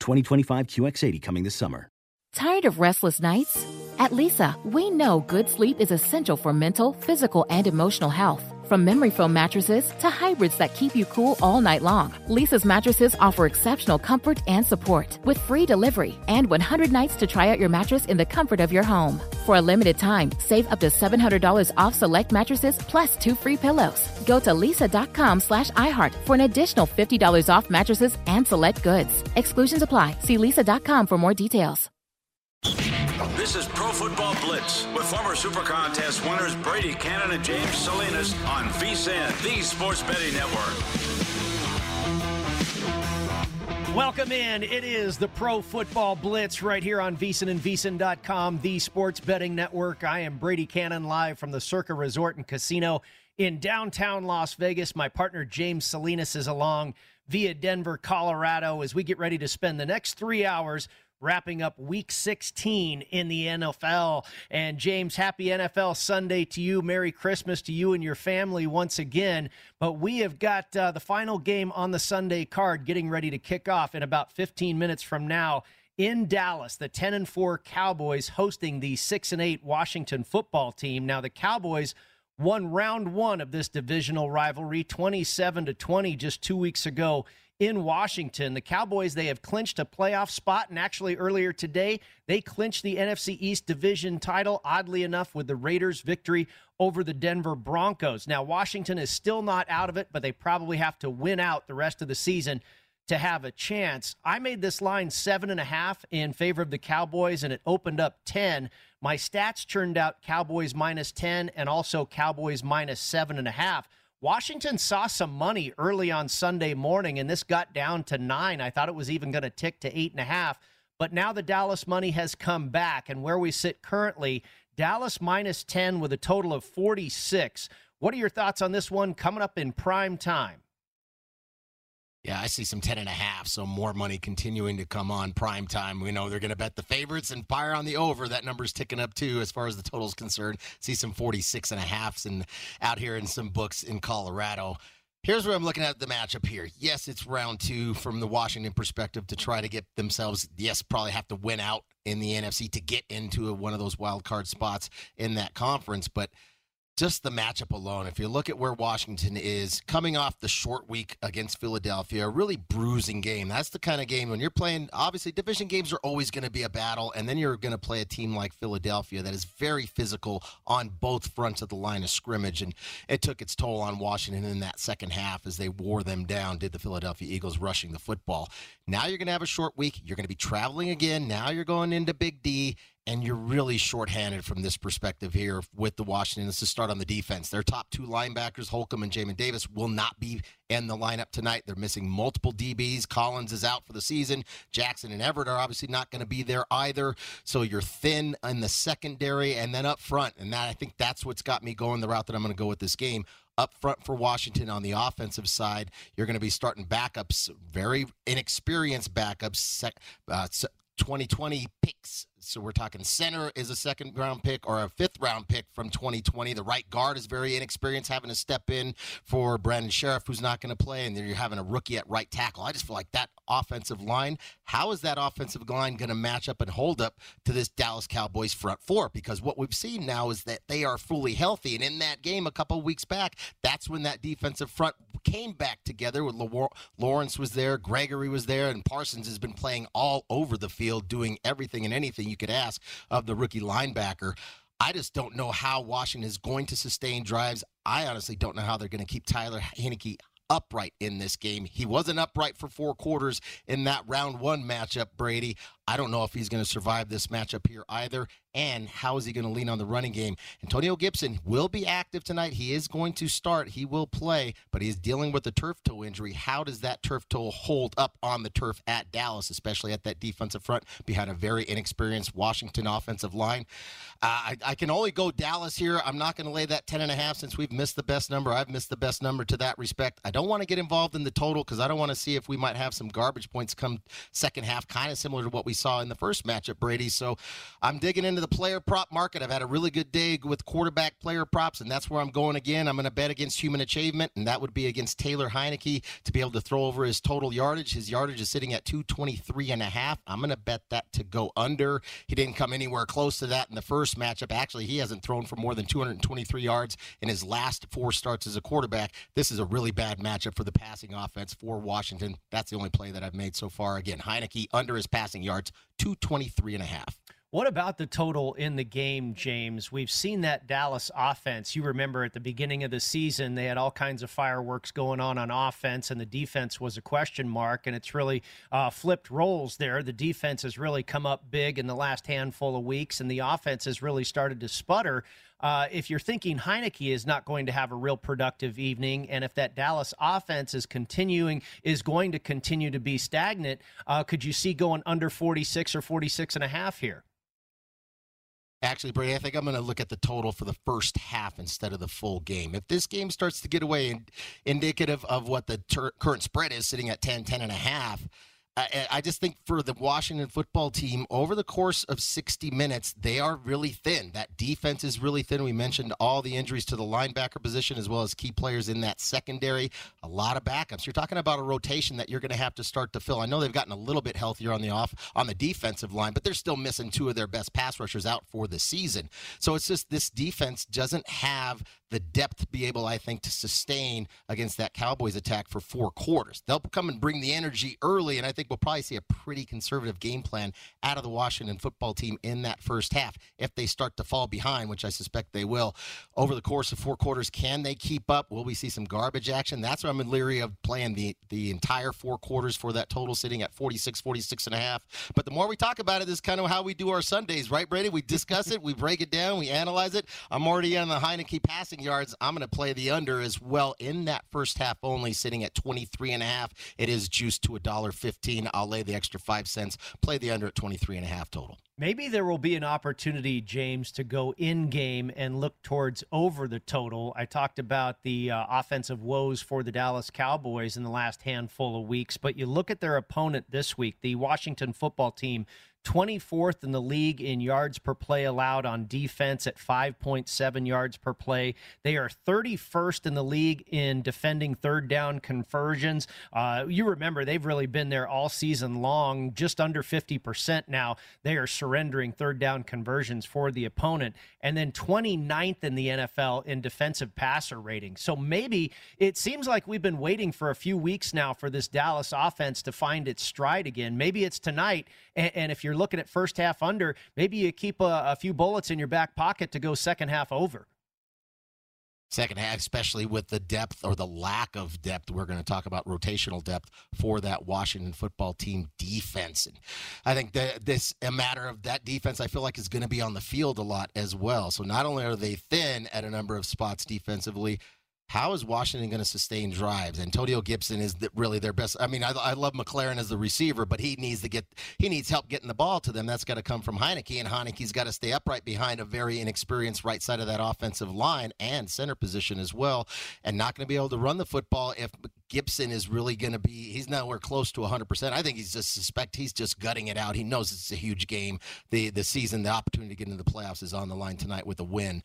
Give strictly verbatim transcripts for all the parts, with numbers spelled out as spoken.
twenty twenty-five Q X eighty coming this summer. Tired of restless nights? At Leesa, we know good sleep is essential for mental, physical, and emotional health. From memory foam mattresses to hybrids that keep you cool all night long, Leesa's mattresses offer exceptional comfort and support with free delivery and one hundred nights to try out your mattress in the comfort of your home. For a limited time, save up to seven hundred dollars off select mattresses plus two free pillows. Go to Leesa.com slash iHeart for an additional fifty dollars off mattresses and select goods. Exclusions apply. See Leesa dot com for more details. This is Pro Football Blitz with former Super Contest winners Brady Cannon and James Salinas on V S A N, the Sports Betting Network. Welcome in. It is the Pro Football Blitz right here on V S A N and V S A N dot com, the Sports Betting Network. I am Brady Cannon, live from the Circa Resort and Casino in downtown Las Vegas. My partner James Salinas is along via Denver, Colorado, as we get ready to spend the next three hours wrapping up week sixteen in the N F L. And James, happy N F L Sunday to you. Merry Christmas to you and your family once again. But we have got uh, the final game on the Sunday card getting ready to kick off in about fifteen minutes from now in Dallas. The ten and four Cowboys hosting the six and eight Washington football team. Now the Cowboys won round one of this divisional rivalry twenty-seven to twenty just two weeks ago in Washington. The Cowboys, they have clinched a playoff spot, and actually earlier today, they clinched the N F C East division title, oddly enough, with the Raiders' victory over the Denver Broncos. Now, Washington is still not out of it, but they probably have to win out the rest of the season to have a chance. I made this line seven and a half in favor of the Cowboys, and it opened up ten. My stats turned out Cowboys minus ten and also Cowboys minus seven and a half. Washington saw some money early on Sunday morning, and this got down to nine. I thought it was even going to tick to eight and a half, but now the Dallas money has come back, and where we sit currently, Dallas minus ten with a total of forty-six. What are your thoughts on this one coming up in prime time? Yeah, I see some ten and a half, so more money continuing to come on prime time. We know they're going to bet the favorites and fire on the over. That number's ticking up, too, as far as the total's concerned. See some forty-six and a halves and out here in some books in Colorado. Here's where I'm looking at the matchup here. Yes, it's round two from the Washington perspective to try to get themselves, yes, probably have to win out in the N F C to get into a, one of those wild card spots in that conference, but just the matchup alone, if you look at where Washington is, coming off the short week against Philadelphia, a really bruising game. That's the kind of game when you're playing, obviously, division games are always going to be a battle, and then you're going to play a team like Philadelphia that is very physical on both fronts of the line of scrimmage, and it took its toll on Washington in that second half as they wore them down, did the Philadelphia Eagles rushing the football. Now you're going to have a short week. You're going to be traveling again. Now you're going into Big D, and you're really shorthanded from this perspective here with the Washington. Let's just start on the defense. Their top two linebackers, Holcomb and Jamin Davis, will not be in the lineup tonight. They're missing multiple D Bs. Collins is out for the season. Jackson and Everett are obviously not going to be there either. So you're thin in the secondary and then up front. And that I think that's what's got me going the route that I'm going to go with this game. Up front for Washington on the offensive side, you're going to be starting backups, very inexperienced backups, sec, uh, twenty twenty picks. So we're talking center is a second round pick or a fifth round pick from twenty twenty. The right guard is very inexperienced, having to step in for Brandon Sheriff, who's not going to play. And then you're having a rookie at right tackle. I just feel like that offensive line, how is that offensive line going to match up and hold up to this Dallas Cowboys front four? Because what we've seen now is that they are fully healthy. And in that game a couple of weeks back, that's when that defensive front came back together with Lawrence was there, Gregory was there, and Parsons has been playing all over the field, doing everything and anything you could ask of the rookie linebacker. I just don't know how Washington is going to sustain drives. I honestly don't know how they're going to keep Tyler Heinicke upright in this game. He wasn't upright for four quarters in that round one matchup, Brady. I don't know if he's going to survive this matchup here either. And how is he going to lean on the running game? Antonio Gibson will be active tonight. He is going to start. He will play, but he's dealing with a turf toe injury. How does that turf toe hold up on the turf at Dallas, especially at that defensive front behind a very inexperienced Washington offensive line? Uh, I, I can only go Dallas here. I'm not going to lay that ten and a half since we've missed the best number. I've missed the best number to that respect. I don't want to get involved in the total because I don't want to see if we might have some garbage points come second half, kind of similar to what we saw in the first matchup, Brady. So I'm digging into the player prop market. I've had a really good day with quarterback player props, and that's where I'm going again. I'm going to bet against Human Achievement, and that would be against Taylor Heinicke to be able to throw over his total yardage. His yardage is sitting at two twenty-three and a half. I'm going to bet that to go under. He didn't come anywhere close to that in the first matchup. Actually, he hasn't thrown for more than two hundred twenty-three yards in his last four starts as a quarterback. This is a really bad matchup for the passing offense for Washington. That's the only play that I've made so far. Again, Heinicke under his passing yards, two twenty-three and a half. What about the total in the game, James? We've seen that Dallas offense. You remember at the beginning of the season, they had all kinds of fireworks going on on offense, and the defense was a question mark, and it's really uh, flipped roles there. The defense has really come up big in the last handful of weeks, and the offense has really started to sputter. Uh, if you're thinking Heinicke is not going to have a real productive evening, and if that Dallas offense is continuing, is going to continue to be stagnant, uh, could you see going under forty-six or forty-six and a half here? Actually, Brady, I think I'm going to look at the total for the first half instead of the full game. If this game starts to get away, and indicative of what the ter- current spread is, sitting at ten, ten and a half, I, I just think for the Washington football team, over the course of sixty minutes, they are really thin. That defense is really thin. We mentioned all the injuries to the linebacker position as well as key players in that secondary. A lot of backups. You're talking about a rotation that you're going to have to start to fill. I know they've gotten a little bit healthier on the off on the defensive line, but they're still missing two of their best pass rushers out for the season. So it's just this defense doesn't have the depth to be able, I think, to sustain against that Cowboys attack for four quarters. They'll come and bring the energy early, and I think we'll probably see a pretty conservative game plan out of the Washington football team in that first half. If they start to fall behind, which I suspect they will, over the course of four quarters, can they keep up? Will we see some garbage action? That's what I'm in leery of playing the, the entire four quarters for that total sitting at forty-six, forty-six and a half. But the more we talk about it, it's kind of how we do our Sundays, right, Brady? We discuss it, we break it down, we analyze it. I'm already on the Heinicke passing yards. I'm going to play the under as well in that first half only, sitting at twenty-three and a half. It is juiced to one dollar fifteen. I'll lay the extra five cents, play the under at twenty-three and a half total. Maybe there will be an opportunity, James, to go in game and look towards over the total. I talked about the uh, offensive woes for the Dallas Cowboys in the last handful of weeks, but you look at their opponent this week, the Washington football team, twenty-fourth in the league in yards per play allowed on defense at five point seven yards per play. They are thirty-first in the league in defending third down conversions. Uh, you remember, they've really been there all season long, just under fifty percent now. They are surrendering third down conversions for the opponent. And then twenty-ninth in the N F L in defensive passer rating. So maybe it seems like we've been waiting for a few weeks now for this Dallas offense to find its stride again. Maybe it's tonight, and, and if you're looking at first half under, maybe you keep a, a few bullets in your back pocket to go second half over. Second half, especially with the depth or the lack of depth, we're going to talk about rotational depth for that Washington football team defense. And I think that this a matter of that defense, I feel like, is going to be on the field a lot as well. So not only are they thin at a number of spots defensively, How is Washington going to sustain drives? Antonio Gibson is the, really their best. I mean, I, I love McLaren as the receiver, but he needs to get he needs help getting the ball to them. That's got to come from Heineke, and Heineke's got to stay upright behind a very inexperienced right side of that offensive line and center position as well, and not going to be able to run the football if Gibson is really going to be. He's nowhere close to one hundred percent. I think he's just suspect. He's just gutting it out. He knows it's a huge game. The the season, the opportunity to get into the playoffs is on the line tonight with a win.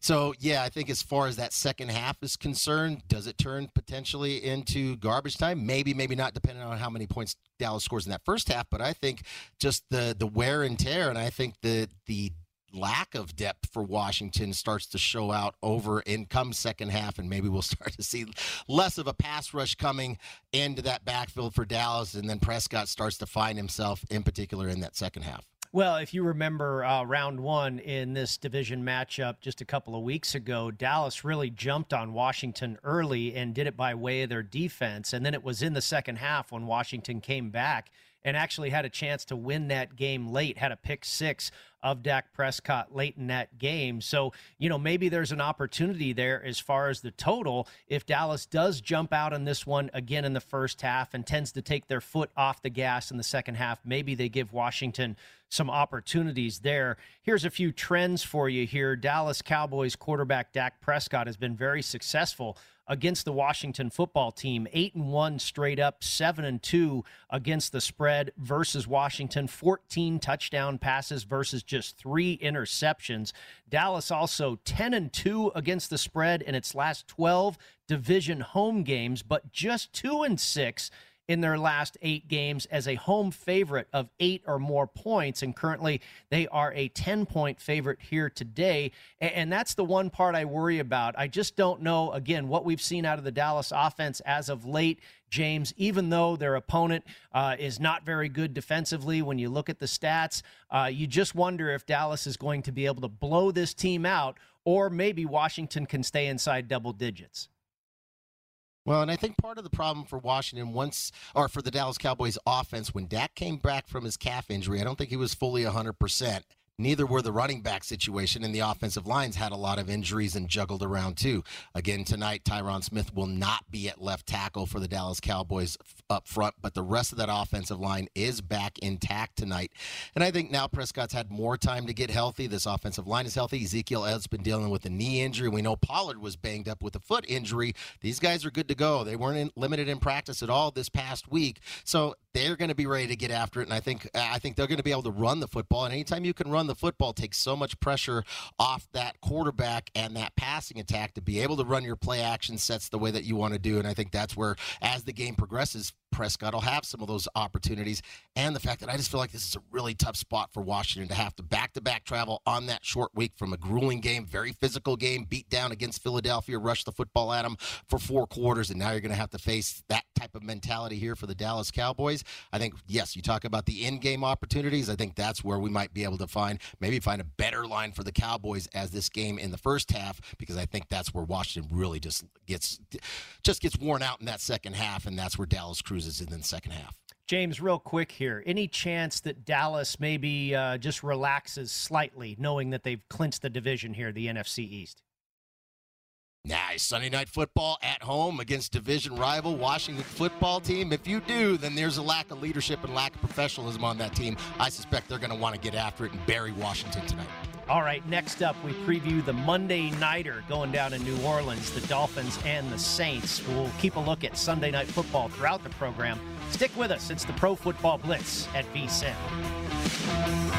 So, yeah, I think as far as that second half is concerned, does it turn potentially into garbage time? Maybe, maybe not, depending on how many points Dallas scores in that first half. But I think just the the wear and tear, and I think the the lack of depth for Washington starts to show out over in come second half, and maybe we'll start to see less of a pass rush coming into that backfield for Dallas, and then Prescott starts to find himself in particular in that second half. Well, if you remember uh, round one in this division matchup just a couple of weeks ago, Dallas really jumped on Washington early and did it by way of their defense. And then it was in the second half when Washington came back and actually had a chance to win that game late, had a pick six of Dak Prescott late in that game. So, you know, maybe there's an opportunity there as far as the total if Dallas does jump out on this one again in the first half and tends to take their foot off the gas in the second half. Maybe they give Washington some opportunities there. Here's a few trends for you here. Dallas Cowboys quarterback Dak Prescott has been very successful against the Washington football team, eight and one straight up, seven and two against the spread versus Washington, fourteen touchdown passes versus just three interceptions. Dallas also ten and two against the spread in its last twelve division home games, but just two and six in their last eight games as a home favorite of eight or more points. And currently they are a ten point favorite here today. And that's the one part I worry about. I just don't know, again, what we've seen out of the Dallas offense as of late, James, even though their opponent uh, is not very good defensively. When you look at the stats, uh, you just wonder if Dallas is going to be able to blow this team out, or maybe Washington can stay inside double digits. Well, and I think part of the problem for Washington once, or for the Dallas Cowboys offense, when Dak came back from his calf injury, I don't think he was fully one hundred percent. Neither were the running back situation, and the offensive lines had a lot of injuries and juggled around too. Again, tonight, Tyron Smith will not be at left tackle for the Dallas Cowboys up front, but the rest of that offensive line is back intact tonight. And I think now Prescott's had more time to get healthy. This offensive line is healthy. Ezekiel Elliott's been dealing with a knee injury. We know Pollard was banged up with a foot injury. These guys are good to go. They weren't in, limited in practice at all this past week. So they're going to be ready to get after it, and I think I think they're going to be able to run the football. And anytime you can run the football, takes so much pressure off that quarterback and that passing attack to be able to run your play action sets the way that you want to do. And I think that's where, as the game progresses, Prescott will have some of those opportunities, and the fact that I just feel like this is a really tough spot for Washington to have to back-to-back travel on that short week from a grueling game, very physical game, beat down against Philadelphia, rush the football at them for four quarters, and now you're going to have to face that type of mentality here for the Dallas Cowboys. I think, yes, you talk about the in-game opportunities. I think that's where we might be able to find, maybe find a better line for the Cowboys as this game in the first half, because I think that's where Washington really just gets, just gets worn out in that second half, and that's where Dallas cruises in the second half. James, real quick here. Any chance that Dallas maybe uh, just relaxes slightly, knowing that they've clinched the division here, the N F C East? Nice. Sunday night football at home against division rival Washington football team. If you do, then there's a lack of leadership and lack of professionalism on that team. I suspect they're going to want to get after it and bury Washington tonight. All right, next up, we preview the Monday Nighter going down in New Orleans, the Dolphins and the Saints. We'll keep a look at Sunday Night Football throughout the program. Stick with us. It's the Pro Football Blitz at V S I N.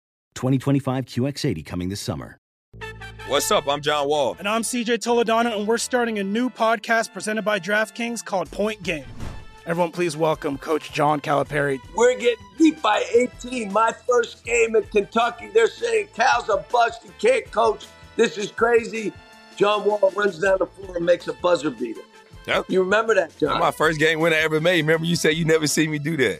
twenty twenty-five Q X eighty coming this summer. What's up? I'm John Wall. And I'm C J Toledano, and we're starting a new podcast presented by DraftKings called Point Game. Everyone, please welcome Coach John Calipari. We're getting beat by eighteen. My first game in Kentucky, they're saying Cal's a bust. You can't coach. This is crazy. John Wall runs down the floor and makes a buzzer beater. Yep. You remember that, John? That's my first game win I ever made. Remember you said you never seen me do that.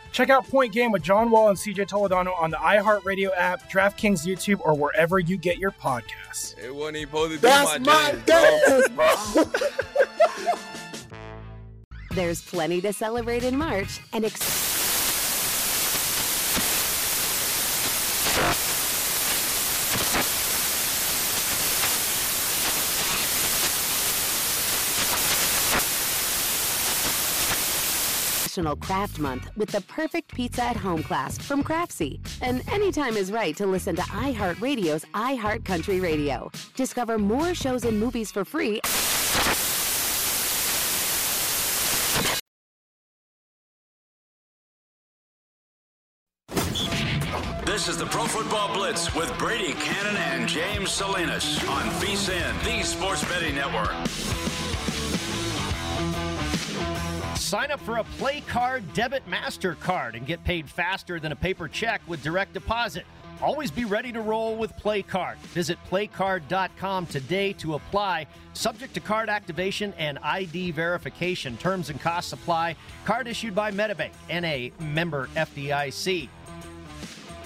Check out Point Game with John Wall and C J Toledano on the iHeartRadio app, DraftKings YouTube, or wherever you get your podcasts. It wasn't even supposed to be my game. That's my game, bro. There's plenty to celebrate in March and ex- Craft Month with the perfect pizza at home class from Craftsy. And anytime is right to listen to iHeartRadio's iHeartCountry Radio. Discover more shows and movies for free. This is the Pro Football Blitz with Brady Cannon and James Salinas on VSiN, the Sports Betting Network. Sign up for a PlayCard debit MasterCard and get paid faster than a paper check with direct deposit. Always be ready to roll with PlayCard. Visit play card dot com today to apply. Subject to card activation and I D verification. Terms and costs apply. Card issued by Metabank, N A, member F D I C.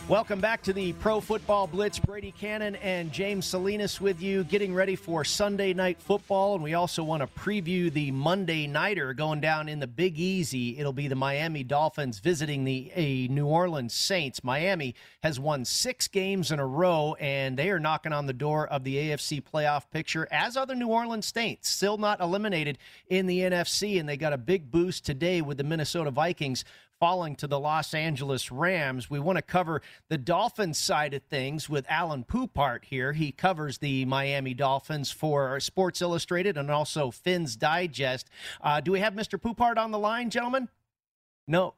Welcome back to the Pro Football Blitz. Brady Cannon and James Salinas with you, getting ready for Sunday Night Football. And we also want to preview the Monday Nighter going down in the Big Easy. It'll be the Miami Dolphins visiting the a New Orleans Saints. Miami has won six games in a row, and they are knocking on the door of the A F C playoff picture, as are the New Orleans Saints, still not eliminated in the N F C. And they got a big boost today with the Minnesota Vikings falling to the Los Angeles Rams. We want to cover the Dolphins side of things with Alan Poupart here. He covers the Miami Dolphins for Sports Illustrated and also Fins Digest. Uh, do we have Mister Poupart on the line, gentlemen? No.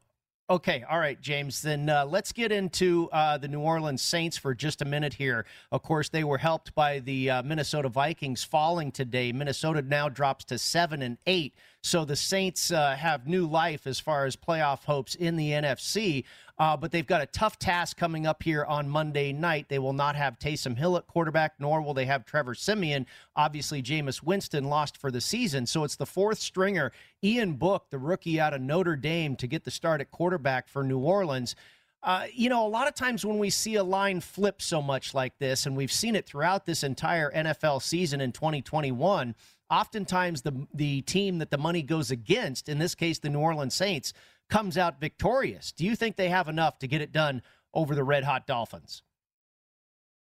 Okay. All right, James. Then uh, let's get into uh, the New Orleans Saints for just a minute here. Of course, they were helped by the uh, Minnesota Vikings falling today. Minnesota now drops to seven and eight. So the Saints uh, have new life as far as playoff hopes in the N F C. Uh, but they've got a tough task coming up here on Monday night. They will not have Taysom Hill at quarterback, nor will they have Trevor Siemian. Obviously, Jameis Winston lost for the season, so it's the fourth stringer, Ian Book, the rookie out of Notre Dame, to get the start at quarterback for New Orleans. Uh, you know, a lot of times when we see a line flip so much like this, and we've seen it throughout this entire N F L season in twenty twenty-one, oftentimes the the team that the money goes against, in this case the New Orleans Saints, comes out victorious. Do you think they have enough to get it done over the Red Hot Dolphins?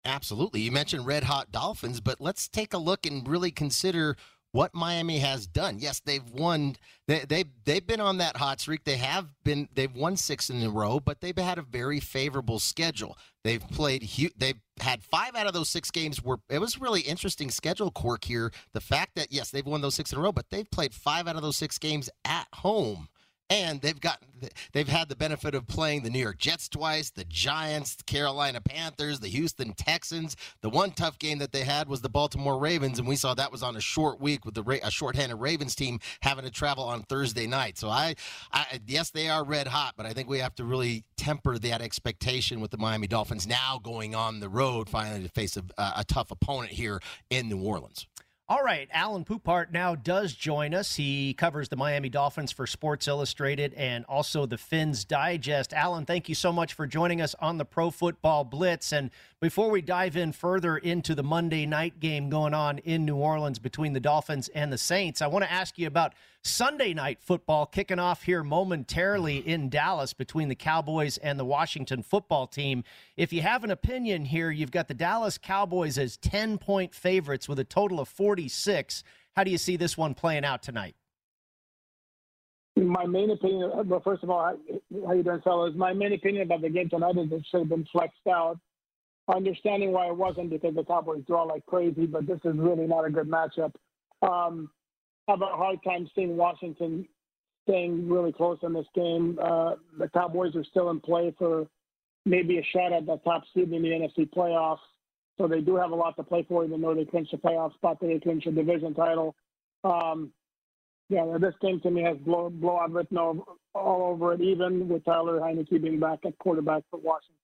Absolutely. You mentioned Red Hot Dolphins, but let's take a look and really consider what Miami has done. Yes, they've won. They, they, they've been on that hot streak. They have been. They've won six in a row, but they've had a very favorable schedule. They've played. They've had five out of those six games were. It was really interesting schedule quirk here. The fact that, yes, they've won those six in a row, but they've played five out of those six games at home. And they've got, they've had the benefit of playing the New York Jets twice, the Giants, the Carolina Panthers, the Houston Texans. The one tough game that they had was the Baltimore Ravens, and we saw that was on a short week with the a shorthanded Ravens team having to travel on Thursday night. So, I, I yes, they are red hot, but I think we have to really temper that expectation with the Miami Dolphins now going on the road finally to face a, a tough opponent here in New Orleans. All right, Alan Poupart now does join us. He covers the Miami Dolphins for Sports Illustrated and also the Fins Digest. Alan, thank you so much for joining us on the Pro Football Blitz. And before we dive in further into the Monday night game going on in New Orleans between the Dolphins and the Saints, I want to ask you about Sunday night football kicking off here momentarily in Dallas between the Cowboys and the Washington football team. If you have an opinion here, you've got the Dallas Cowboys as ten-point favorites with a total of forty-six. How do you see this one playing out tonight? My main opinion, well, first of all, how you doing, fellas? My main opinion about the game tonight is it should have been flexed out. Understanding why it wasn't, because the Cowboys draw like crazy, but this is really not a good matchup. Um, have a hard time seeing Washington staying really close in this game. Uh, the Cowboys are still in play for maybe a shot at the top seed in the N F C playoffs, so they do have a lot to play for, even though they clinched the playoff spot, they clinched the division title. Um, yeah, this game to me has blow, blowout written all, all over it, even with Tyler Heineke being back at quarterback for Washington.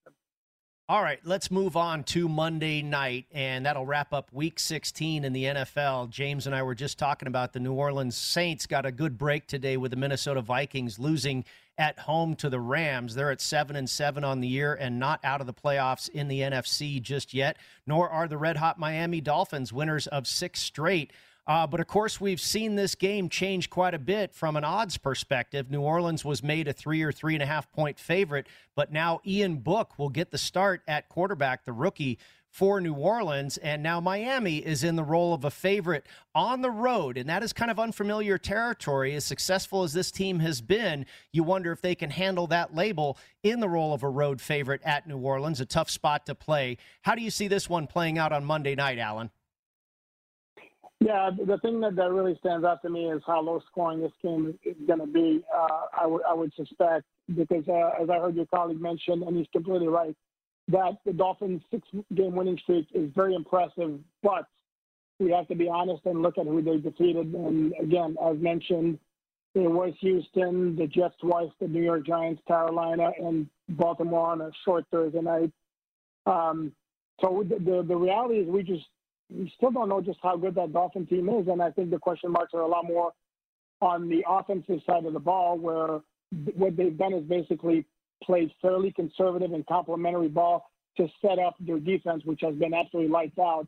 All right, let's move on to Monday night, and that'll wrap up Week sixteen in the N F L. James and I were just talking about the New Orleans Saints got a good break today with the Minnesota Vikings losing at home to the Rams. They're at seven and seven on the year and not out of the playoffs in the N F C just yet, nor are the red-hot Miami Dolphins, winners of six straight. Uh, but, of course, we've seen this game change quite a bit from an odds perspective. New Orleans was made a three or three-and-a-half-point favorite, but now Ian Book will get the start at quarterback, the rookie for New Orleans, and now Miami is in the role of a favorite on the road, and that is kind of unfamiliar territory. As successful as this team has been, you wonder if they can handle that label in the role of a road favorite at New Orleans, a tough spot to play. How do you see this one playing out on Monday night, Alan? Yeah, the thing that, that really stands out to me is how low-scoring this game is going to be, uh, I, w- I would suspect, because uh, as I heard your colleague mention, and he's completely right, that the Dolphins' six-game winning streak is very impressive, but we have to be honest and look at who they defeated. And, again, as mentioned, it was Houston, the Jets twice, the New York Giants, Carolina, and Baltimore on a short Thursday night. Um, so the, the, the reality is we just – we still don't know just how good that Dolphin team is, and I think the question marks are a lot more on the offensive side of the ball, where what they've done is basically played fairly conservative and complementary ball to set up their defense, which has been absolutely lights out.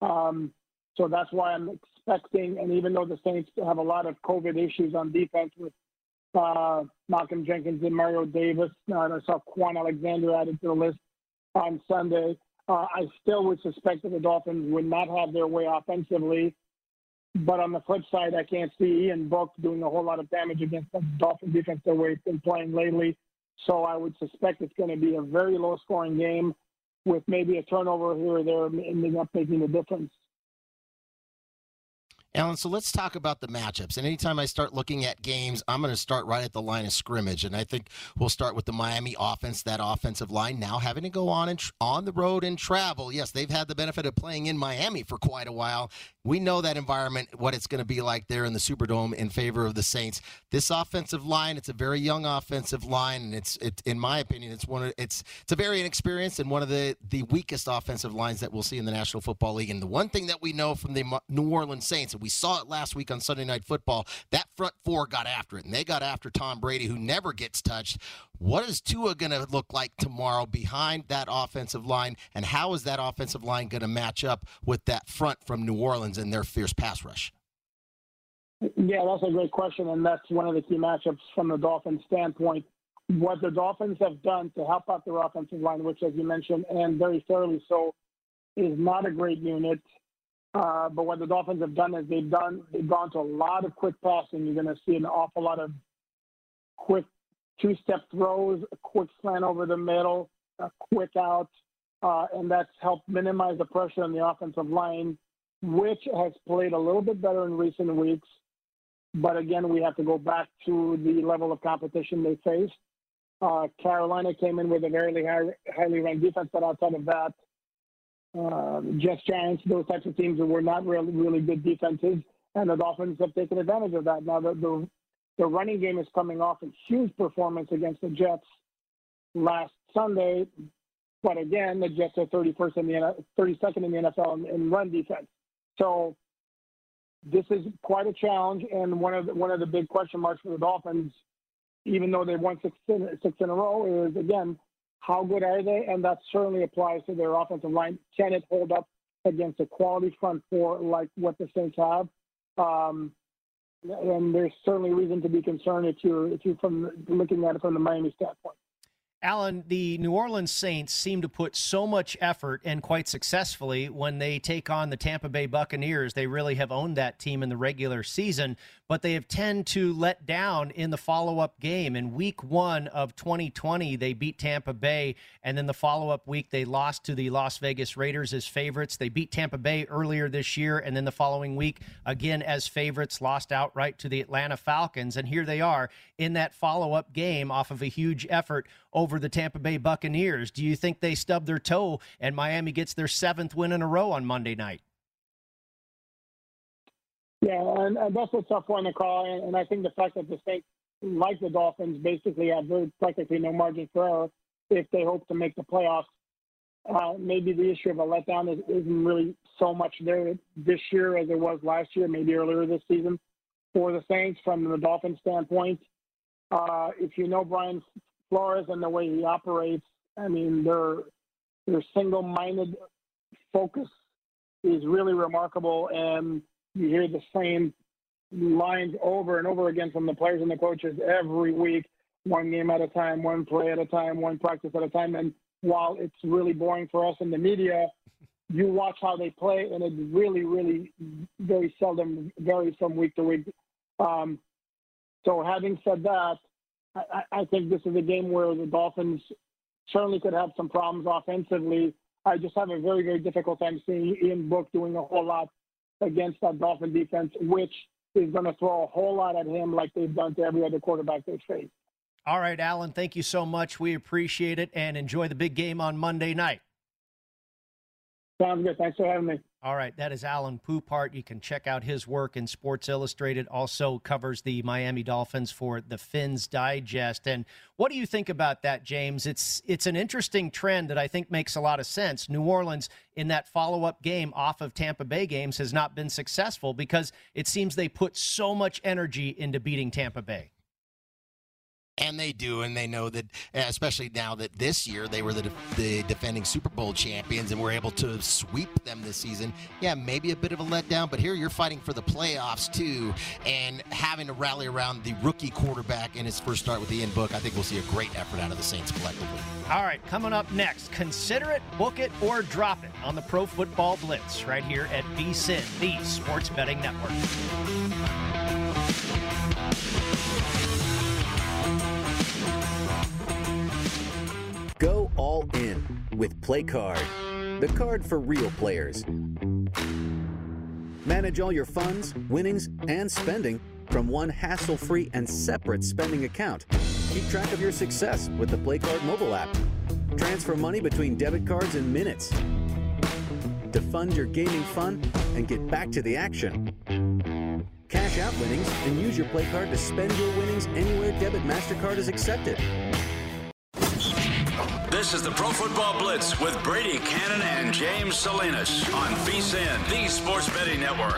Um, so that's why I'm expecting, and even though the Saints have a lot of COVID issues on defense with uh, Malcolm Jenkins and Mario Davis, and I saw Quan Alexander added to the list on Sunday, Uh, I still would suspect that the Dolphins would not have their way offensively. But on the flip side, I can't see Ian Book doing a whole lot of damage against the Dolphins defense the way it's been playing lately. So I would suspect it's going to be a very low-scoring game with maybe a turnover here or there ending up making a difference. Alan, so let's talk about the matchups. And anytime I start looking at games, I'm going to start right at the line of scrimmage. And I think we'll start with the Miami offense, that offensive line now having to go on and tr- on the road and travel. Yes, they've had the benefit of playing in Miami for quite a while. We know that environment, what it's going to be like there in the Superdome in favor of the Saints. This offensive line, it's a very young offensive line, and it's it, in my opinion, it's one of it's it's a very inexperienced and one of the, the weakest offensive lines that we'll see in the National Football League. And the one thing that we know from the New Orleans Saints, We saw it last week on Sunday Night Football. That front four got after it, and they got after Tom Brady, who never gets touched. What is Tua going to look like tomorrow behind that offensive line, and how is that offensive line going to match up with that front from New Orleans and their fierce pass rush? Yeah, that's a great question, and that's one of the key matchups from the Dolphins' standpoint. What the Dolphins have done to help out their offensive line, which, as you mentioned, and very thoroughly so, is not a great unit. Uh, but what the Dolphins have done is they've done they've gone to a lot of quick passing. You're going to see an awful lot of quick two-step throws, a quick slant over the middle, a quick out, uh, and that's helped minimize the pressure on the offensive line, which has played a little bit better in recent weeks. But again, we have to go back to the level of competition they faced. Uh, Carolina came in with a very high, highly ranked defense, but outside of that, uh, Jets, Giants, those types of teams were not really, really good defenses, and the Dolphins have taken advantage of that. Now, the, the, the running game is coming off a huge performance against the Jets last Sunday, but again, the Jets are thirty-first in the thirty-second in the N F L in, in run defense. So this is quite a challenge, and one of the, one of the big question marks for the Dolphins, even though they won six in, six in a row, is, again, how good are they? And that certainly applies to their offensive line. Can it hold up against a quality front four like what the Saints have? Um, and there's certainly reason to be concerned if you're, if you're from looking at it from the Miami standpoint. Alan, the New Orleans Saints seem to put so much effort, and quite successfully, when they take on the Tampa Bay Buccaneers. They really have owned that team in the regular season, but they have tend to let down in the follow-up game. In week one of twenty twenty, they beat Tampa Bay, and then the follow-up week, they lost to the Las Vegas Raiders as favorites. They beat Tampa Bay earlier this year, and then the following week, again as favorites, lost outright to the Atlanta Falcons. And here they are in that follow-up game off of a huge effort over over the Tampa Bay Buccaneers. Do you think they stub their toe and Miami gets their seventh win in a row on Monday night? Yeah, and, and that's a tough one to call. And, and I think the fact that the Saints, like the Dolphins, basically have very practically no margin for error if they hope to make the playoffs. Uh, maybe the issue of a letdown is, isn't really so much there this year as it was last year, maybe earlier this season for the Saints from the Dolphins standpoint. Uh, if you know Brian Flores and the way he operates, I mean, their their single-minded focus is really remarkable, and you hear the same lines over and over again from the players and the coaches every week, one game at a time, one play at a time, one practice at a time. And while it's really boring for us in the media, you watch how they play, and it really, really very seldom varies from week to week. Um, so having said that, I, I think this is a game where the Dolphins certainly could have some problems offensively. I just have a very, very difficult time seeing Ian Book doing a whole lot against that Dolphin defense, which is going to throw a whole lot at him like they've done to every other quarterback they've faced. All right, Alan, thank you so much. We appreciate it, and enjoy the big game on Monday night. Sounds good. Thanks for having me. All right, that is Alan Poupart. You can check out his work in Sports Illustrated. Also covers the Miami Dolphins for the Fins Digest. And what do you think about that, James? It's it's an interesting trend that I think makes a lot of sense. New Orleans, in that follow-up game off of Tampa Bay games, has not been successful because it seems they put so much energy into beating Tampa Bay. And they do, and they know that, especially now that this year they were the, de- the defending Super Bowl champions and were able to sweep them this season. Yeah, maybe a bit of a letdown, but here you're fighting for the playoffs too, and having to rally around the rookie quarterback in his first start with Ian Book. I think we'll see a great effort out of the Saints collectively. All right, coming up next, consider it, book it, or drop it on the Pro Football Blitz right here at VSiN, the Sports Betting Network. Go all in with PlayCard, the card for real players. Manage all your funds, winnings, and spending from one hassle-free and separate spending account. Keep track of your success with the PlayCard mobile app. Transfer money between debit cards in minutes to fund your gaming fun and get back to the action. Cash out winnings and use your PlayCard to spend your winnings anywhere debit MasterCard is accepted. This is the Pro Football Blitz with Brady Cannon and James Salinas on VSiN, the Sports Betting Network.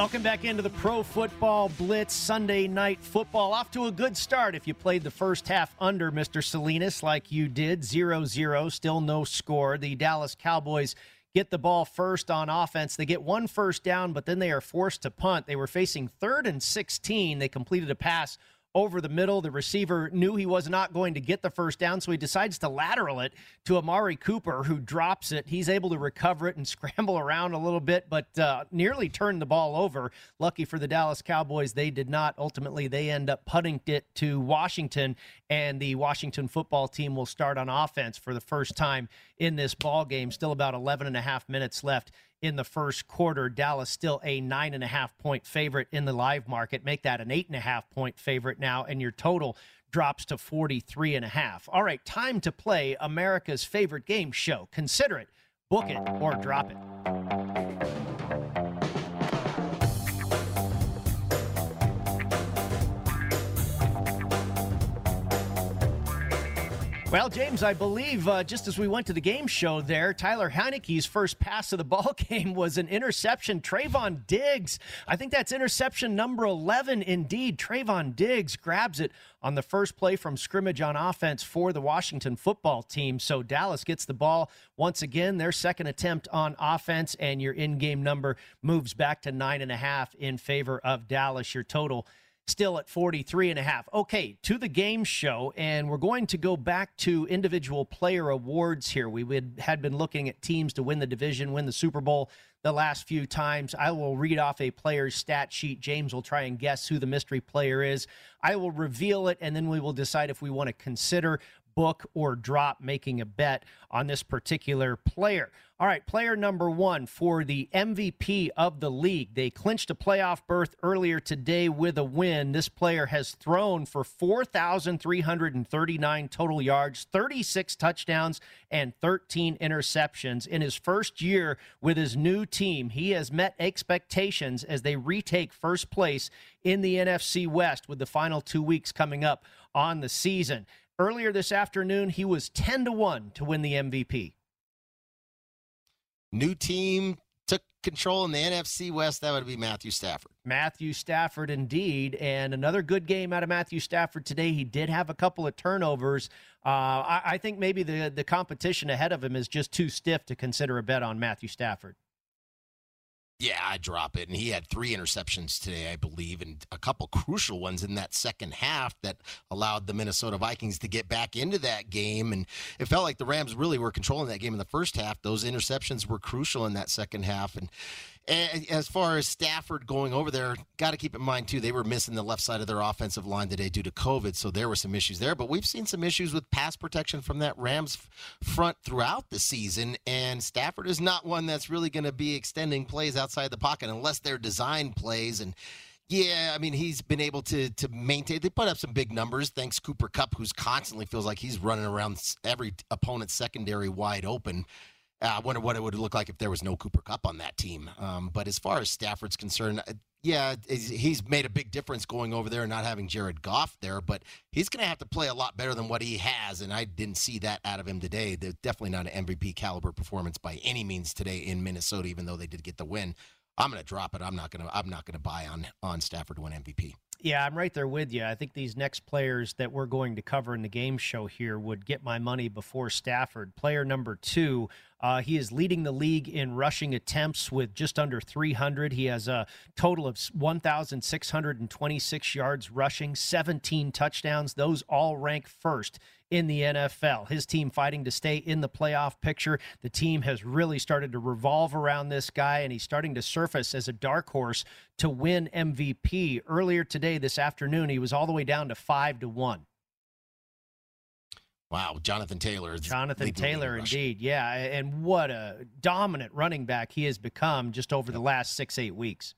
Welcome back into the Pro Football Blitz. Sunday Night Football off to a good start if you played the first half under, Mister Salinas, like you did. zero zero, still no score. The Dallas Cowboys get the ball first on offense. They get one first down, but then they are forced to punt. They were facing third and sixteen. They completed a pass over the middle. The receiver knew he was not going to get the first down, so he decides to lateral it to Amari Cooper, who drops it. He's able to recover it and scramble around a little bit, but uh, nearly turned the ball over. Lucky for the Dallas Cowboys, they did not. Ultimately, they end up punting it to Washington, and the Washington football team will start on offense for the first time in this ball game. Still about eleven and a half minutes left in the first quarter. Dallas still a nine and a half point favorite in the live market. Make that an eight and a half point favorite now, and your total drops to forty-three and a half. All right, time to play America's favorite game show. Consider it, book it, or drop it. Well, James, I believe uh, just as we went to the game show there, Tyler Heineke's first pass of the ball game was an interception. Trayvon Diggs, I think that's interception number eleven indeed. Trayvon Diggs grabs it on the first play from scrimmage on offense for the Washington football team. So Dallas gets the ball once again, their second attempt on offense, and your in-game number moves back to nine and a half in favor of Dallas. Your total still at forty-three and a half. Okay, to the game show, and we're going to go back to individual player awards here. We would, had been looking at teams to win the division, win the Super Bowl the last few times. I will read off a player's stat sheet. James will try and guess who the mystery player is. I will reveal it, and then we will decide if we want to consider, book, or drop making a bet on this particular player. All right, player number one for the M V P of the league. They clinched a playoff berth earlier today with a win. This player has thrown for four thousand three hundred thirty-nine total yards, thirty-six touchdowns, and thirteen interceptions. In his first year with his new team, he has met expectations as they retake first place in the N F C West with the final two weeks coming up on the season. Earlier this afternoon, he was ten to one to win the M V P. New team took control in the N F C West. That would be Matthew Stafford. Matthew Stafford, indeed. And another good game out of Matthew Stafford today. He did have a couple of turnovers. Uh, I, I think maybe the, the competition ahead of him is just too stiff to consider a bet on Matthew Stafford. Yeah, I drop it. And he had three interceptions today, I believe, and a couple crucial ones in that second half that allowed the Minnesota Vikings to get back into that game. And it felt like the Rams really were controlling that game in the first half. Those interceptions were crucial in that second half. And as far as Stafford going over there, got to keep in mind, too, they were missing the left side of their offensive line today due to COVID, so there were some issues there. But we've seen some issues with pass protection from that Rams front throughout the season, and Stafford is not one that's really going to be extending plays outside the pocket unless they're design plays. And yeah, I mean, he's been able to to maintain. They put up some big numbers, thanks Cooper Kupp, who's constantly feels like he's running around every opponent's secondary wide open. Uh, I wonder what it would look like if there was no Cooper Kupp on that team. Um, but as far as Stafford's concerned, yeah, he's made a big difference going over there and not having Jared Goff there. But he's going to have to play a lot better than what he has, and I didn't see that out of him today. They're definitely not an M V P caliber performance by any means today in Minnesota, even though they did get the win. I'm going to drop it. I'm not going to. I'm not going to buy on on Stafford to win M V P. Yeah, I'm right there with you. I think these next players that we're going to cover in the game show here would get my money before Stafford. Player number two, uh, he is leading the league in rushing attempts with just under three hundred. He has a total of one thousand six hundred twenty-six yards rushing, seventeen touchdowns. Those all rank first in the N F L. His team fighting to stay in the playoff picture. The team has really started to revolve around this guy, and he's starting to surface as a dark horse to win M V P. Earlier today, this afternoon, he was all the way down to five to one. Wow, Jonathan Taylor. Jonathan Taylor, indeed. Yeah, and what a dominant running back he has become just over the last six, eight weeks.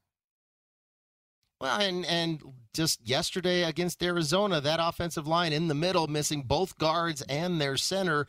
Well, and and just yesterday against Arizona, that offensive line in the middle, missing both guards and their center,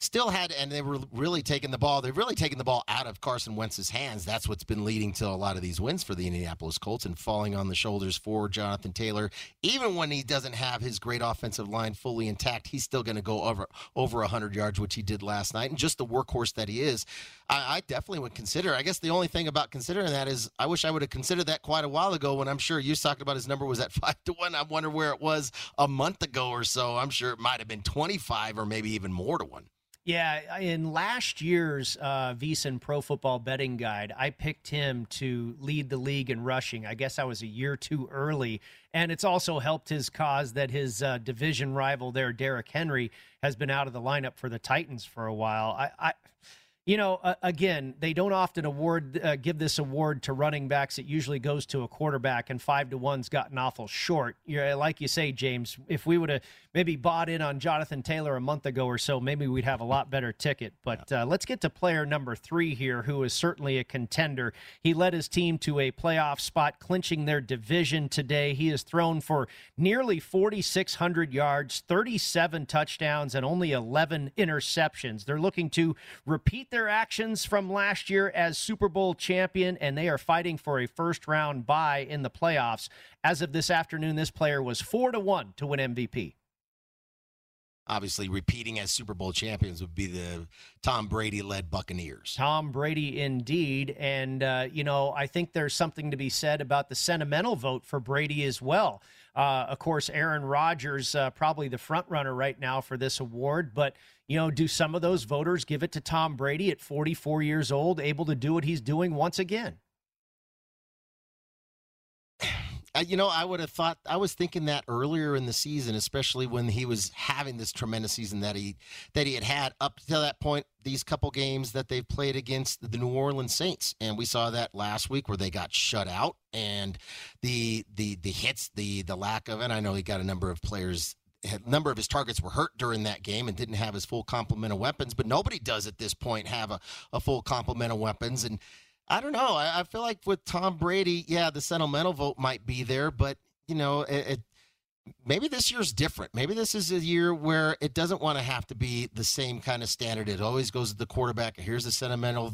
still had, and they were really taking the ball. They've really taken the ball out of Carson Wentz's hands. That's what's been leading to a lot of these wins for the Indianapolis Colts and falling on the shoulders for Jonathan Taylor. Even when he doesn't have his great offensive line fully intact, he's still going to go over over one hundred yards, which he did last night. And just the workhorse that he is, I, I definitely would consider. I guess the only thing about considering that is I wish I would have considered that quite a while ago when I'm sure you talked about his number was at five to one. I wonder where it was a month ago or so. I'm sure it might have been twenty-five or maybe even more to one. Yeah, in last year's uh, VSiN Pro Football Betting Guide, I picked him to lead the league in rushing. I guess I was a year too early, and it's also helped his cause that his uh, division rival there, Derrick Henry, has been out of the lineup for the Titans for a while. I, I you know, uh, again, they don't often award uh, give this award to running backs. It usually goes to a quarterback, and five to one's gotten awful short. You're, like you say, James, if we would have maybe bought in on Jonathan Taylor a month ago or so, maybe we'd have a lot better ticket. But uh, let's get to player number three here, who is certainly a contender. He led his team to a playoff spot, clinching their division today. He has thrown for nearly forty-six hundred yards, thirty-seven touchdowns, and only eleven interceptions. They're looking to repeat their actions from last year as Super Bowl champion, and they are fighting for a first round bye in the playoffs. As of this afternoon, this player was four to one to win M V P. Obviously, repeating as Super Bowl champions would be the Tom Brady-led Buccaneers. Tom Brady, indeed. And, uh, you know, I think there's something to be said about the sentimental vote for Brady as well. Uh, of course, Aaron Rodgers, uh, probably the front runner right now for this award. But, you know, do some of those voters give it to Tom Brady at forty-four years old, able to do what he's doing once again? You know, I would have thought, I was thinking that earlier in the season, especially when he was having this tremendous season that he that he had had up to that point, these couple games that they've played against the New Orleans Saints. And we saw that last week where they got shut out, and the the the hits, the the lack of, and I know he got a number of players, a number of his targets were hurt during that game and didn't have his full complement of weapons, but nobody does at this point have a, a full complement of weapons. And I don't know. I, I feel like with Tom Brady, yeah, the sentimental vote might be there, but, you know, it, it, maybe this year's different. Maybe this is a year where it doesn't want to have to be the same kind of standard. It always goes to the quarterback. Here's the sentimental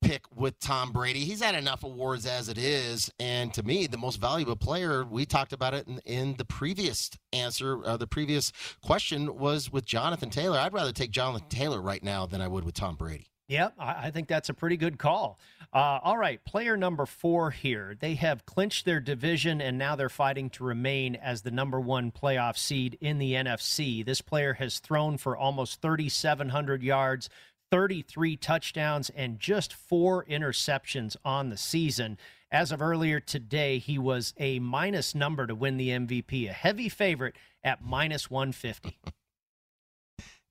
pick with Tom Brady. He's had enough awards as it is, and to me, the most valuable player, we talked about it in, in the previous answer, uh, the previous question was with Jonathan Taylor. I'd rather take Jonathan Taylor right now than I would with Tom Brady. Yep, I think that's a pretty good call. Uh, all right, player number four here. They have clinched their division, and now they're fighting to remain as the number one playoff seed in the N F C. This player has thrown for almost thirty-seven hundred yards, thirty-three touchdowns, and just four interceptions on the season. As of earlier today, he was a minus number to win the M V P, a heavy favorite at minus one fifty.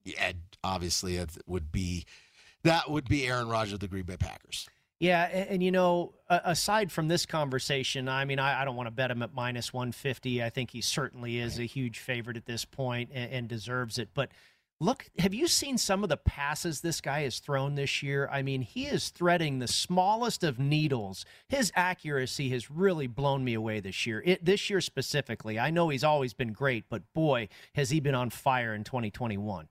Yeah, obviously it would be... That would be Aaron Rodgers of the Green Bay Packers. Yeah, and, and you know, aside from this conversation, I mean, I, I don't want to bet him at minus one fifty. I think he certainly is a huge favorite at this point and, and deserves it. But look, have you seen some of the passes this guy has thrown this year? I mean, he is threading the smallest of needles. His accuracy has really blown me away this year. It, this year specifically. I know he's always been great, but boy, has he been on fire in twenty twenty-one.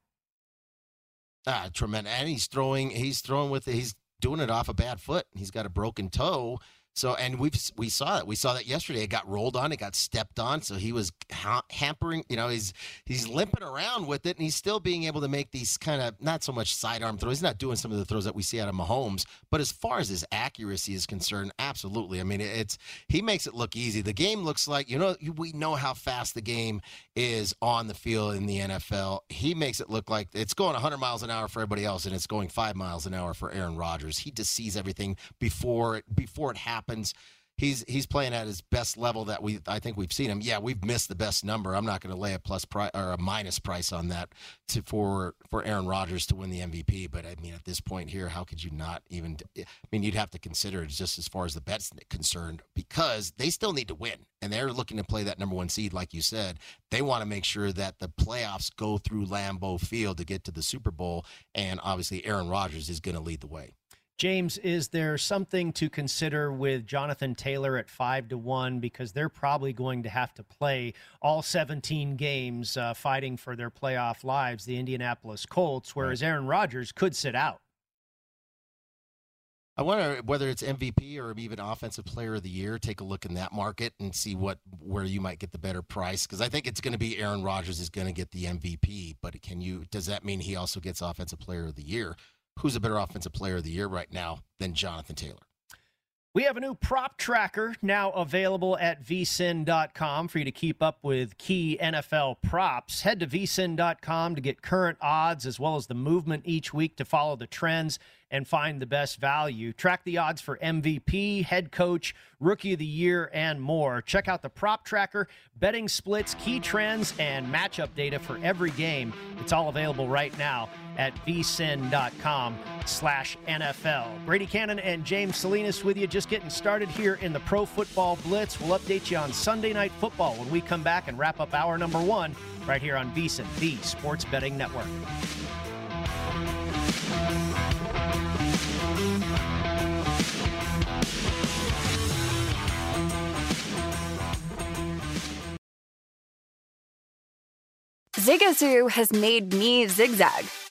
Ah, tremendous. And he's throwing, he's throwing with, he's doing it off a bad foot. He's got a broken toe. So, and we we saw that. We saw that yesterday. It got rolled on. It got stepped on. So he was ha- hampering, you know, he's he's limping around with it, and he's still being able to make these kind of not so much sidearm throws. He's not doing some of the throws that we see out of Mahomes. But as far as his accuracy is concerned, absolutely. I mean, it's he makes it look easy. The game looks like, you know, we know how fast the game is on the field in the N F L. He makes it look like it's going one hundred miles an hour for everybody else, and it's going five miles an hour for Aaron Rodgers. He just sees everything before it, before it happens. happens. He's he's playing at his best level that we I think we've seen him. Yeah, we've missed the best number. I'm not going to lay a plus price or a minus price on that to for for Aaron Rodgers to win the M V P. But I mean, at this point here, how could you not even? I mean, you'd have to consider it just as far as the bet's concerned, because they still need to win, and they're looking to play that number one seed, like you said. They want to make sure that the playoffs go through Lambeau Field to get to the Super Bowl, and obviously Aaron Rodgers is going to lead the way. James, is there something to consider with Jonathan Taylor at five to one, because they're probably going to have to play all seventeen games uh, fighting for their playoff lives, the Indianapolis Colts, whereas Aaron Rodgers could sit out? I wonder whether it's M V P or even Offensive Player of the Year. Take a look in that market and see what where you might get the better price, because I think it's going to be Aaron Rodgers is going to get the M V P. But can you? Does that mean he also gets Offensive Player of the Year? Who's a better Offensive Player of the Year right now than Jonathan Taylor? We have a new prop tracker now available at V S I N dot com for you to keep up with key N F L props. Head to V S I N dot com to get current odds as well as the movement each week to follow the trends and find the best value. Track the odds for M V P, head coach, rookie of the year, and more. Check out the prop tracker, betting splits, key trends, and matchup data for every game. It's all available right now at V S I N dot com slash N F L. Brady Cannon and James Salinas with you, just getting started here in the Pro Football Blitz. We'll update you on Sunday Night Football when we come back and wrap up hour number one right here on VSiN, the Sports Betting Network. Zigazoo has made me zigzag.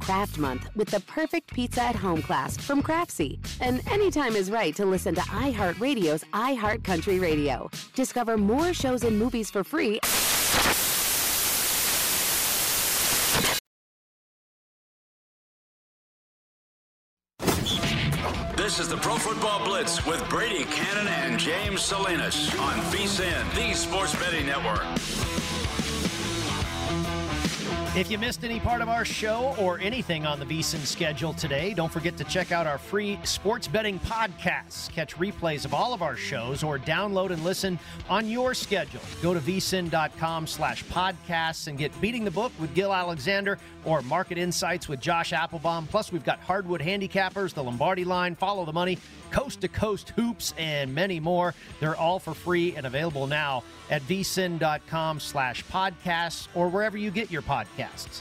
Craft Month with the perfect pizza at home class from Craftsy. And anytime is right to listen to iHeartRadio's iHeartCountry Radio. Discover more shows and movies for free. Football Blitz with Brady Cannon and James Salinas on V S I N, the Sports Betting Network. If you missed any part of our show or anything on the V S I N schedule today, don't forget to check out our free sports betting podcasts. Catch replays of all of our shows or download and listen on your schedule. Go to vsin.com slash podcasts and get Beating the Book with Gil Alexander or Market Insights with Josh Applebaum. Plus, we've got Hardwood Handicappers, The Lombardi Line, Follow the Money, Coast to Coast Hoops, and many more. They're all for free and available now at vsin.com slash podcasts or wherever you get your podcasts.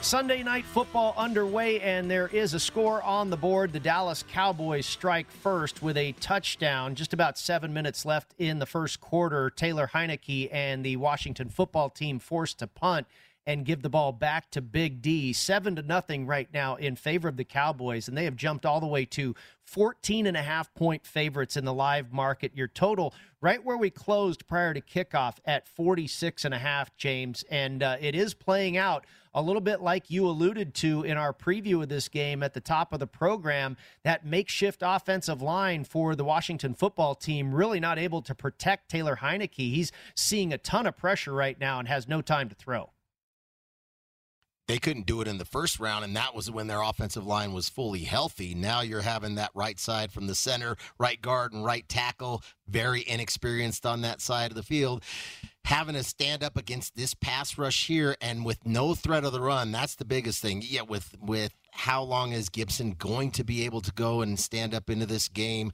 Sunday night football underway, and there is a score on the board. The Dallas Cowboys strike first with a touchdown. Just about seven minutes left in the first quarter. Taylor Heineke and the Washington football team forced to punt and give the ball back to Big D. Seven to nothing right now in favor of the Cowboys, and they have jumped all the way to fourteen and a half point favorites in the live market. Your total right where we closed prior to kickoff at forty-six and a half, James, and uh, it is playing out a little bit like you alluded to in our preview of this game at the top of the program. That makeshift offensive line for the Washington football team really not able to protect Taylor Heineke. He's seeing a ton of pressure right now and has no time to throw. They couldn't do it in the first round, and that was when their offensive line was fully healthy. Now you're having that right side from the center, right guard, and right tackle, very inexperienced on that side of the field, having to stand up against this pass rush here, and with no threat of the run. That's the biggest thing. Yeah, with with how long is Gibson going to be able to go and stand up into this game?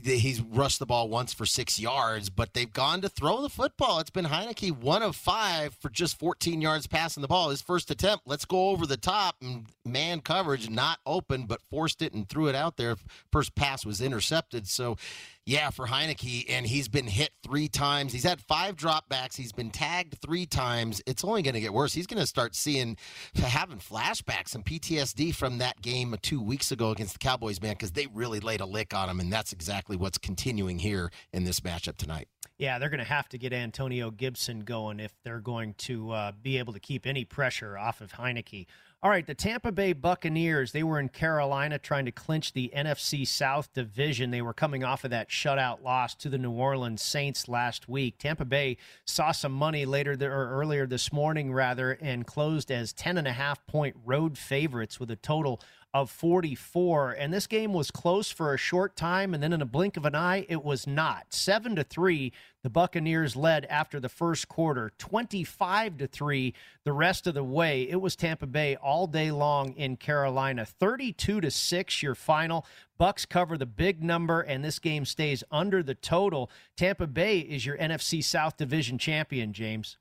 He's rushed the ball once for six yards, but they've gone to throw the football. It's been Heineke one of five for just fourteen yards passing the ball. His first attempt, let's go over the top, and man coverage, not open, but forced it and threw it out there. First pass was intercepted. So, yeah, for Heineke, and he's been hit three times. He's had five dropbacks. He's been tagged three times. It's only going to get worse. He's going to start seeing, having flashbacks and P T S D from that game two weeks ago against the Cowboys, man, because they really laid a lick on him, and that's exactly what's continuing here in this matchup tonight. Yeah, they're going to have to get Antonio Gibson going if they're going to uh, be able to keep any pressure off of Heineke. All right, the Tampa Bay Buccaneers, they were in Carolina trying to clinch the N F C South division. They were coming off of that shutout loss to the New Orleans Saints last week. Tampa Bay saw some money later th- or earlier this morning, rather, and closed as ten and a half point road favorites with a total of forty-four, and this game was close for a short time, and then in a blink of an eye, it was not. seven to three, the Buccaneers led after the first quarter. twenty-five to three, the rest of the way. It was Tampa Bay all day long in Carolina. thirty-two to six, your final. Bucks cover the big number, and this game stays under the total. Tampa Bay is your N F C South Division champion, James.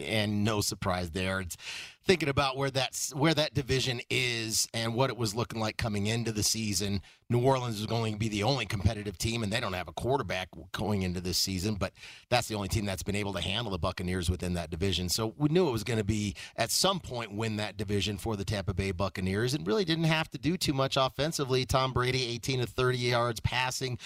And no surprise there. It's thinking about where that's where that division is and what it was looking like coming into the season. New Orleans is going to be the only competitive team, and they don't have a quarterback going into this season, but that's the only team that's been able to handle the Buccaneers within that division. So we knew it was going to be at some point win that division for the Tampa Bay Buccaneers, and really didn't have to do too much offensively. Tom Brady, eighteen of thirty yards passing,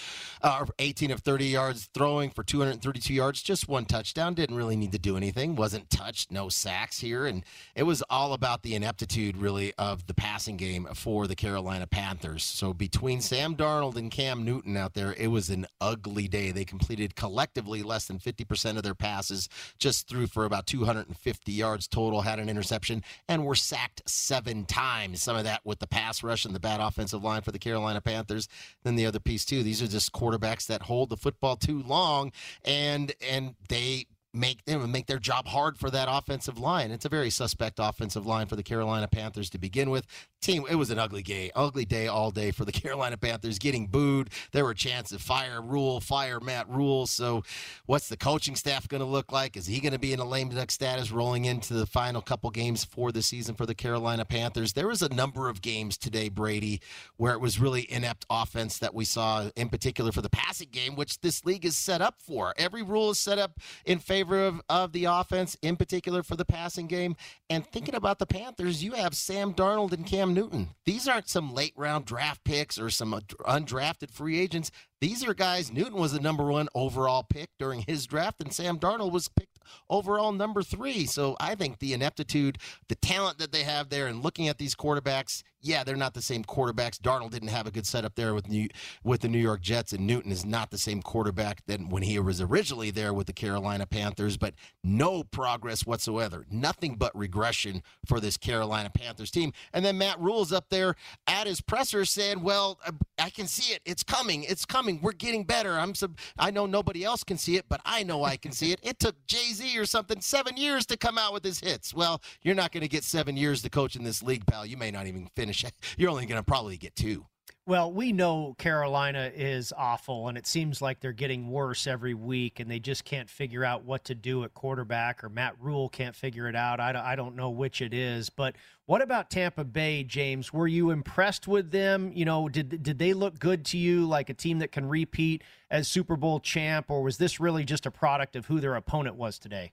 uh, eighteen of thirty yards throwing for two hundred thirty-two yards, just one touchdown. Didn't really need to do anything. Wasn't touched, no sacks here, and it was all about the ineptitude, really, of the passing game for the Carolina Panthers. So between Sam Darnold and Cam Newton out there, it was an ugly day. They completed collectively less than fifty percent of their passes, just threw for about two hundred fifty yards total, had an interception, and were sacked seven times. Some of that with the pass rush and the bad offensive line for the Carolina Panthers. Then the other piece, too, these are just quarterbacks that hold the football too long, and and they make them make their job hard for that offensive line. It's a very suspect offensive line for the Carolina Panthers to begin with. Team, it was an ugly day, ugly day all day for the Carolina Panthers, getting booed. There were chances of fire Rule, fire Matt Rule. So what's the coaching staff going to look like? Is he going to be in a lame duck status rolling into the final couple games for the season for the Carolina Panthers? There was a number of games today, Brady, where it was really inept offense that we saw, in particular for the passing game, which this league is set up for. Every rule is set up in favor Of, of the offense, in particular for the passing game. And thinking about the Panthers, you have Sam Darnold and Cam Newton. These aren't some late round draft picks or some undrafted free agents. These are guys. Newton was the number one overall pick during his draft, and Sam Darnold was picked overall number three. So I think the ineptitude, the talent that they have there, and looking at these quarterbacks, yeah, they're not the same quarterbacks. Darnold didn't have a good setup there with New, with the New York Jets, and Newton is not the same quarterback than when he was originally there with the Carolina Panthers, but no progress whatsoever. Nothing but regression for this Carolina Panthers team. And then Matt Rule's up there at his presser saying, well, I can see it. It's coming. It's coming. We're getting better. I'm sub- I know nobody else can see it, but I know I can see it. It took Jay-Z or something seven years to come out with his hits. Well, you're not going to get seven years to coach in this league, pal. You may not even finish. You're only going to probably get two. Well, we know Carolina is awful, and it seems like they're getting worse every week, and they just can't figure out what to do at quarterback, or Matt Rule can't figure it out. I don't know which it is. But what about Tampa Bay, James? Were you impressed with them? You know, did did they look good to you, like a team that can repeat as Super Bowl champ, or was this really just a product of who their opponent was today?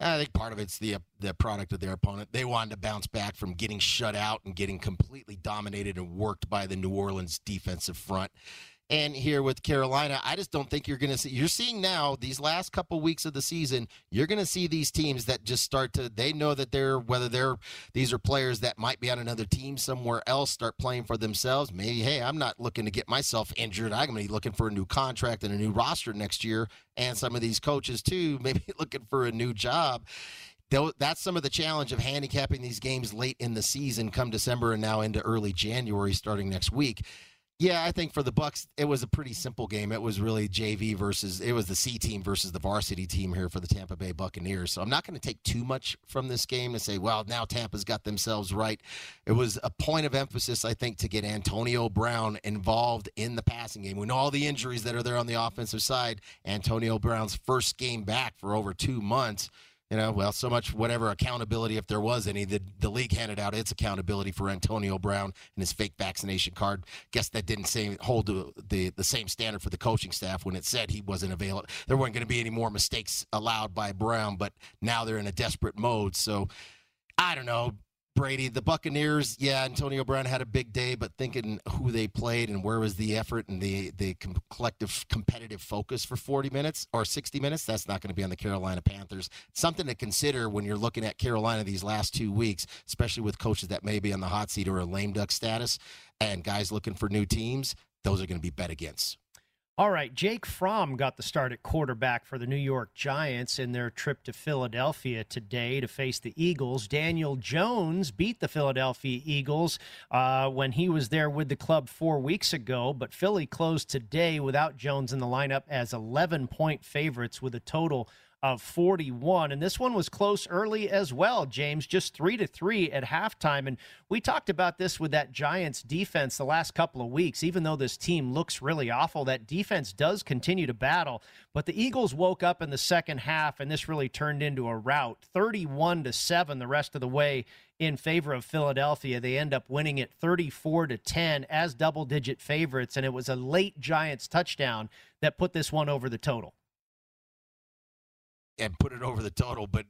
I think part of it's the the product of their opponent. They wanted to bounce back from getting shut out and getting completely dominated and worked by the New Orleans defensive front. And here with Carolina, I just don't think you're going to see – you're seeing now these last couple weeks of the season, you're going to see these teams that just start to – they know that they're – whether they're – these are players that might be on another team somewhere else, start playing for themselves. Maybe, hey, I'm not looking to get myself injured. I'm going to be looking for a new contract and a new roster next year. And some of these coaches, too, maybe looking for a new job. That's some of the challenge of handicapping these games late in the season, come December and now into early January starting next week. Yeah, I think for the Bucs, it was a pretty simple game. It was really J V versus – it was the C team versus the varsity team here for the Tampa Bay Buccaneers. So I'm not going to take too much from this game to say, well, now Tampa's got themselves right. It was a point of emphasis, I think, to get Antonio Brown involved in the passing game. We know all the injuries that are there on the offensive side. Antonio Brown's first game back for over two months. You know, well, so much whatever accountability, if there was any, the, the league handed out its accountability for Antonio Brown and his fake vaccination card. Guess that didn't say, hold the, the, the same standard for the coaching staff when it said he wasn't available. There weren't going to be any more mistakes allowed by Brown, but now they're in a desperate mode. So, I don't know, Brady, the Buccaneers, yeah, Antonio Brown had a big day, but thinking who they played and where was the effort and the, the collective competitive focus for forty minutes or sixty minutes, that's not going to be on the Carolina Panthers. Something to consider when you're looking at Carolina these last two weeks, especially with coaches that may be on the hot seat or a lame duck status and guys looking for new teams, those are going to be bet against. All right, Jake Fromm got the start at quarterback for the New York Giants in their trip to Philadelphia today to face the Eagles. Daniel Jones beat the Philadelphia Eagles uh, when he was there with the club four weeks ago, but Philly closed today without Jones in the lineup as eleven-point favorites with a total of forty-one. And this one was close early as well, James, just three to three at halftime. And we talked about this with that Giants defense the last couple of weeks. Even though this team looks really awful, that defense does continue to battle. But the Eagles woke up in the second half, and this really turned into a rout. thirty-one to seven the rest of the way in favor of Philadelphia. They end up winning it thirty-four to ten as double-digit favorites, and it was a late Giants touchdown that put this one over the total. And put it over the total, but